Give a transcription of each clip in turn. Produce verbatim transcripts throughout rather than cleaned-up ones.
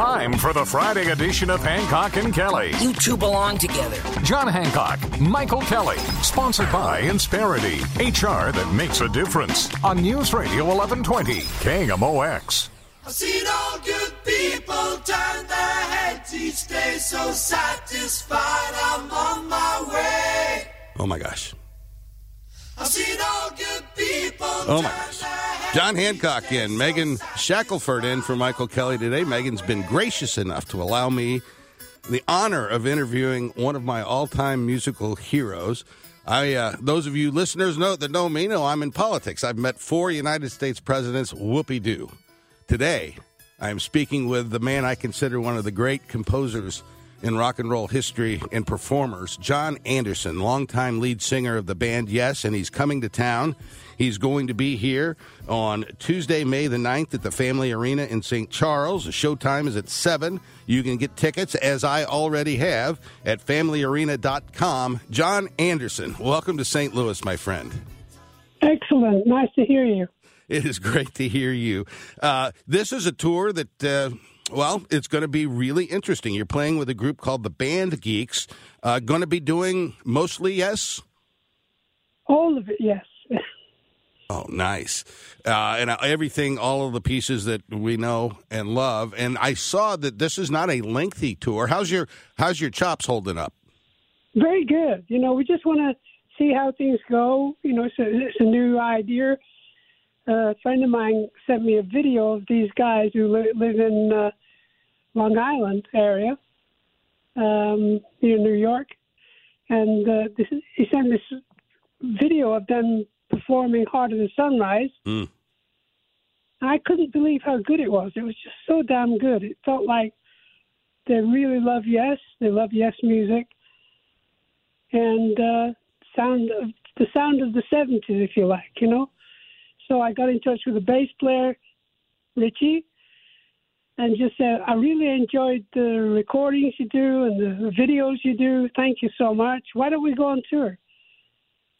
Time for the Friday edition of Hancock and Kelly. You two belong together. John Hancock, Michael Kelly. Sponsored by Inspirity, H R that makes a difference. On News Radio eleven twenty, K M O X. I've seen all good people turn their heads each day, so satisfied I'm on my way. Oh my gosh. I've seen all good people oh my turn their heads. John Hancock in, Megan Shackelford in for Michael Kelly today. Megan's been gracious enough to allow me the honor of interviewing one of my all-time musical heroes. I, uh, those of you listeners know that know me know I'm in politics. I've met four United States presidents, whoopee-doo. Today, I am speaking with the man I consider one of the great composers in rock and roll history and performers, Jon Anderson, longtime lead singer of the band Yes, and he's coming to town. He's going to be here on Tuesday, May the ninth at the Family Arena in Saint Charles. The showtime is at seven. You can get tickets, as I already have, at family arena dot com. Jon Anderson, welcome to Saint Louis, my friend. Excellent. Nice to hear you. It is great to hear you. Uh, this is a tour that, uh, well, it's going to be really interesting. You're playing with a group called The Band Geeks. Uh, going to be doing mostly Yes? All of it, Yes. Oh, nice. Uh, and everything, all of the pieces that we know and love. And I saw that this is not a lengthy tour. How's your, how's your chops holding up? Very good. You know, we just want to see how things go. You know, it's a, it's a new idea. Uh, a friend of mine sent me a video of these guys who li- live in uh, Long Island area, um, near New York, and uh, this is, he sent this video of them performing "Heart of the Sunrise." Mm. And I couldn't believe how good it was. It was just so damn good. It felt like they really love Yes. They love Yes music, and uh, sound of, the sound of the seventies, if you like, you know. So I got in touch with the bass player, Richie, and just said, I really enjoyed the recordings you do and the videos you do. Thank you so much. Why don't we go on tour?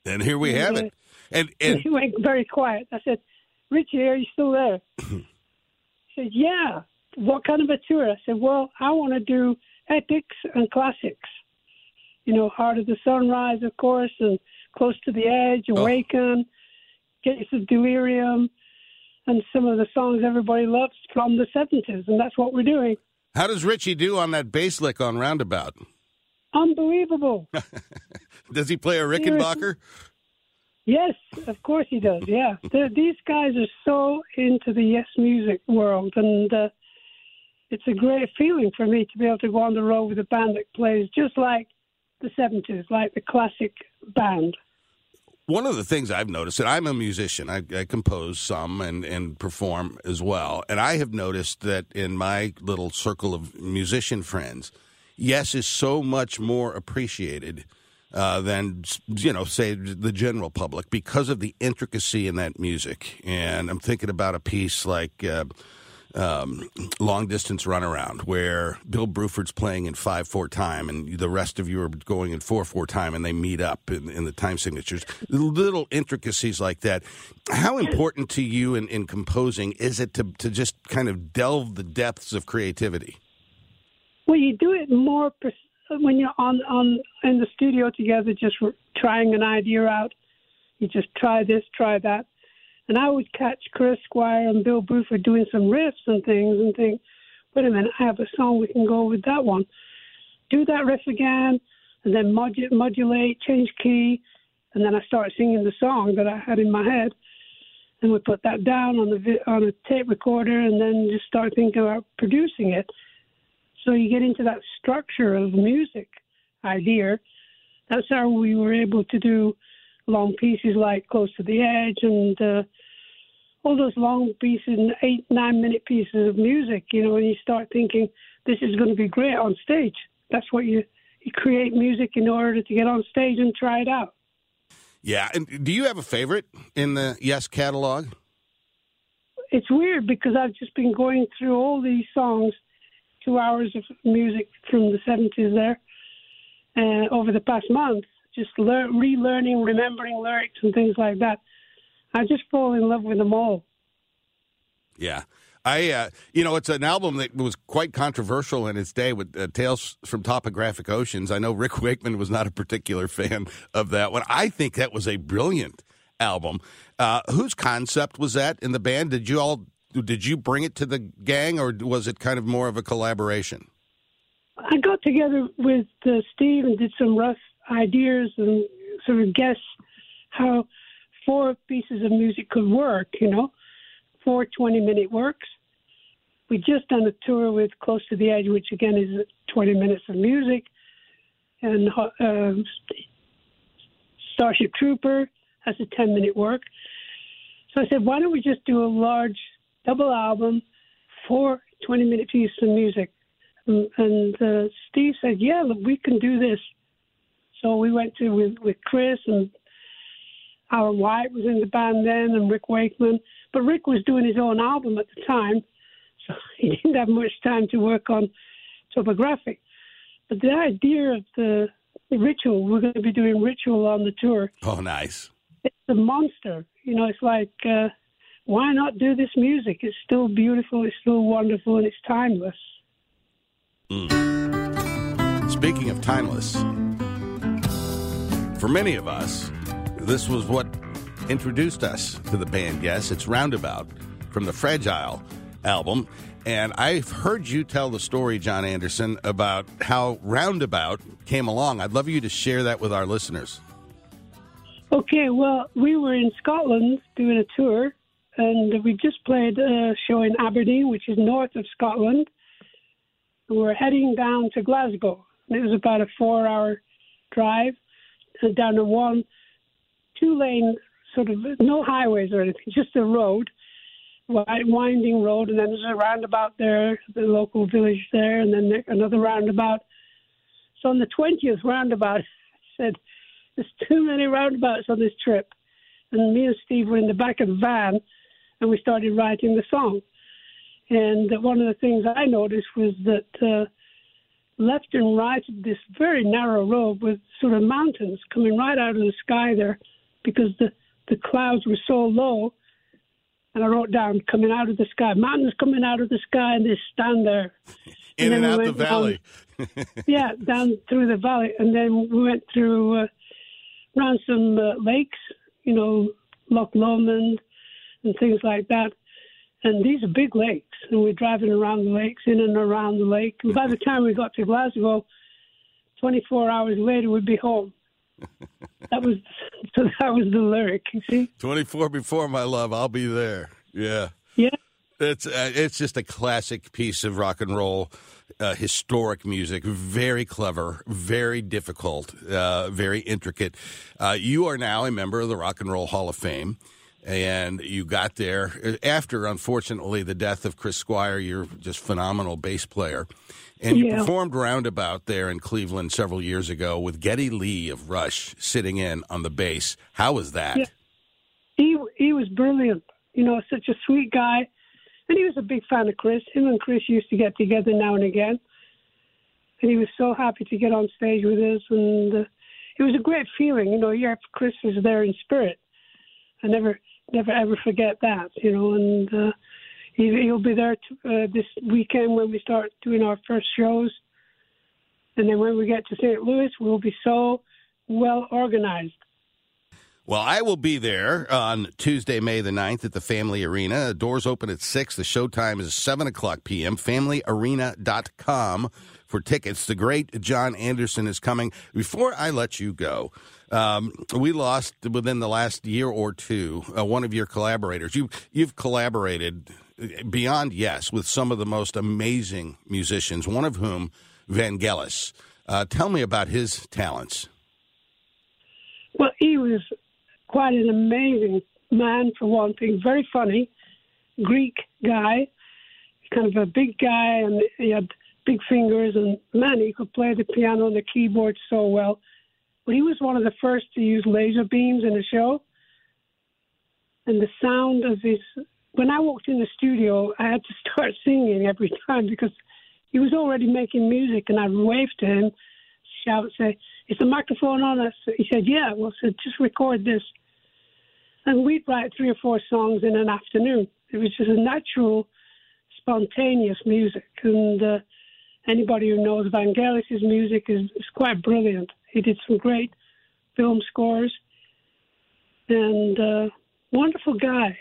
And here we and have uh, it. And, and he went very quiet. I said, Richie, are you still there? He said, yeah. What kind of a tour? I said, well, I want to do epics and classics. You know, Heart of the Sunrise, of course, and Close to the Edge, Awaken. Oh. Case of Delirium, and some of the songs everybody loves from the seventies, and that's what we're doing. How does Richie do on that bass lick on Roundabout? Unbelievable. Does he play a Rickenbacker? Yes, of course he does, yeah. These guys are so into the Yes music world, and uh, it's a great feeling for me to be able to go on the road with a band that plays just like the seventies, like the classic band. One of the things I've noticed, and I'm a musician, I, I compose some and, and perform as well, and I have noticed that in my little circle of musician friends, Yes is so much more appreciated uh, than, you know, say, the general public because of the intricacy in that music. And I'm thinking about a piece like uh, um, Long-Distance Runaround, where Bill Bruford's playing in five four time and the rest of you are going in four four time and they meet up in, in the time signatures. Little intricacies like that. How important to you in, in composing is it to, to just kind of delve the depths of creativity? Well, you do it more pers- when you're on, on in the studio together, just re- trying an idea out. You just try this, try that. And I would catch Chris Squire and Bill Bruford doing some riffs and things and think, wait a minute, I have a song, we can go with that one. Do that riff again, and then modulate, modulate, change key, and then I start singing the song that I had in my head. And we put that down on the on a tape recorder and then just start thinking about producing it. So you get into that structure of music idea. That's how we were able to do long pieces like Close to the Edge and uh, all those long pieces, eight, nine-minute pieces of music, you know, and you start thinking, this is going to be great on stage. That's what you, you create music in order to get on stage and try it out. Yeah, and do you have a favorite in the Yes catalog? It's weird because I've just been going through all these songs, two hours of music from the seventies there, uh, over the past month. Just learn, relearning, remembering lyrics and things like that. I just fall in love with them all. Yeah. I, uh, you know, it's an album that was quite controversial in its day with uh, Tales from Topographic Oceans. I know Rick Wakeman was not a particular fan of that one. I think that was a brilliant album. Uh, whose concept was that in the band? Did you all, did you bring it to the gang, or was it kind of more of a collaboration? I got together with uh, Steve and did some rough ideas and sort of guessed how four pieces of music could work, you know, four twenty-minute works. We just done a tour with Close to the Edge, which again is twenty minutes of music, and uh, Starship Trooper has a ten-minute work. So I said, why don't we just do a large double album, four twenty-minute pieces of music? And uh, Steve said, yeah, look, we can do this. So we went to with, with Chris, and Alan White was in the band then, and Rick Wakeman. But Rick was doing his own album at the time, so he didn't have much time to work on Topographic. But the idea of the Ritual, we're going to be doing Ritual on the tour. Oh, nice. It's a monster. You know, it's like, uh, why not do this music? It's still beautiful, it's still wonderful, and it's timeless. Mm. Speaking of timeless, for many of us, this was what introduced us to the band. Yes, it's Roundabout from the Fragile album. And I've heard you tell the story, Jon Anderson, about how Roundabout came along. I'd love you to share that with our listeners. Okay, well, we were in Scotland doing a tour, and we just played a show in Aberdeen, which is north of Scotland. We were heading down to Glasgow. It was about a four-hour drive down a one, two-lane, sort of no highways or anything, just a road, winding road, and then there's a roundabout there, the local village there, and then another roundabout. So on the twentieth roundabout, I said, there's too many roundabouts on this trip. And me and Steve were in the back of the van, and we started writing the song. And one of the things I noticed was that uh, left and right of this very narrow road with sort of mountains coming right out of the sky there, because the, the clouds were so low. And I wrote down, coming out of the sky, mountains coming out of the sky, and they stand there. In and, and out we the valley. Down, yeah, down through the valley. And then we went through, uh, around some uh, lakes, you know, Loch Lomond and things like that. And these are big lakes, and we're driving around the lakes, in and around the lake. And by the time we got to Glasgow, twenty-four hours later, we'd be home. That was so. That was the lyric. You see, twenty-four before my love, I'll be there. Yeah, yeah. It's uh, it's just a classic piece of rock and roll, uh, historic music. Very clever, very difficult, uh, very intricate. Uh, you are now a member of the Rock and Roll Hall of Fame, and you got there after, unfortunately, the death of Chris Squire. You're just phenomenal bass player. And you yeah. performed Roundabout there in Cleveland several years ago with Getty Lee of Rush sitting in on the bass. How was that? Yeah. He he was brilliant. You know, such a sweet guy. And he was a big fan of Chris. Him and Chris used to get together now and again. And he was so happy to get on stage with us. And uh, it was a great feeling. You know, yeah, Chris was there in spirit. I never, never ever forget that, you know, and... Uh, He'll be there to, uh, this weekend when we start doing our first shows. And then when we get to Saint Louis, we'll be so well organized. Well, I will be there on Tuesday, May the ninth at the Family Arena. Doors open at six. The show time is seven o'clock p.m. family arena dot com for tickets. The great Jon Anderson is coming. Before I let you go, Um, we lost within the last year or two uh, one of your collaborators. You, you've collaborated beyond Yes with some of the most amazing musicians, one of whom, Vangelis. Uh, tell me about his talents. Well, he was quite an amazing man, for one thing. Very funny, Greek guy, kind of a big guy, and he had big fingers. And, man, he could play the piano and the keyboard so well. He was one of the first to use laser beams in a show. And the sound of his... When I walked in the studio, I had to start singing every time because he was already making music, and I'd wave to him, shout, say, is the microphone on us? He said, yeah. Well, I said, just record this. And we'd write three or four songs in an afternoon. It was just a natural spontaneous music. And uh, anybody who knows Vangelis' music is, is quite brilliant. He did some great film scores. And uh, wonderful guy.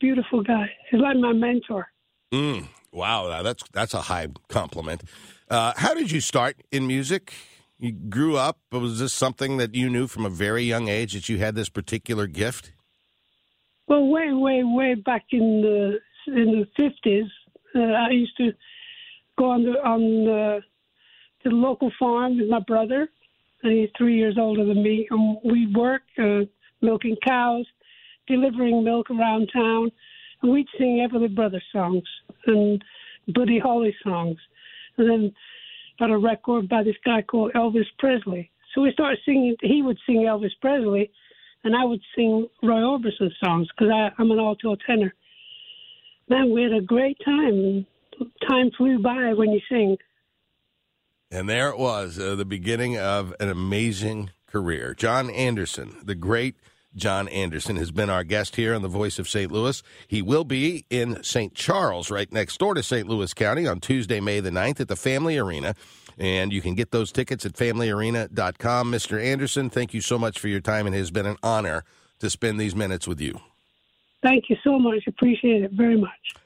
Beautiful guy. He's like my mentor. Mm, wow, that's that's a high compliment. Uh, how did you start in music? You grew up. Was this something that you knew from a very young age that you had this particular gift? Well, way, way, way back in the in the fifties, uh, I used to go on the on the, the local farm with my brother, and he's three years older than me, and we work uh, milking cows, delivering milk around town, and we'd sing Everly Brothers songs and Buddy Holly songs. And then got a record by this guy called Elvis Presley. So we started singing, he would sing Elvis Presley, and I would sing Roy Orbison songs because I'm an alto tenor. Man, we had a great time. Time flew by when you sing. And there it was, uh, the beginning of an amazing career. Jon Anderson, the great Jon Anderson, has been our guest here on The Voice of Saint Louis. He will be in Saint Charles, right next door to Saint Louis County, on Tuesday, May the ninth at the Family Arena. And you can get those tickets at family arena dot com. Mister Anderson, thank you so much for your time. It has been an honor to spend these minutes with you. Thank you so much. Appreciate it very much.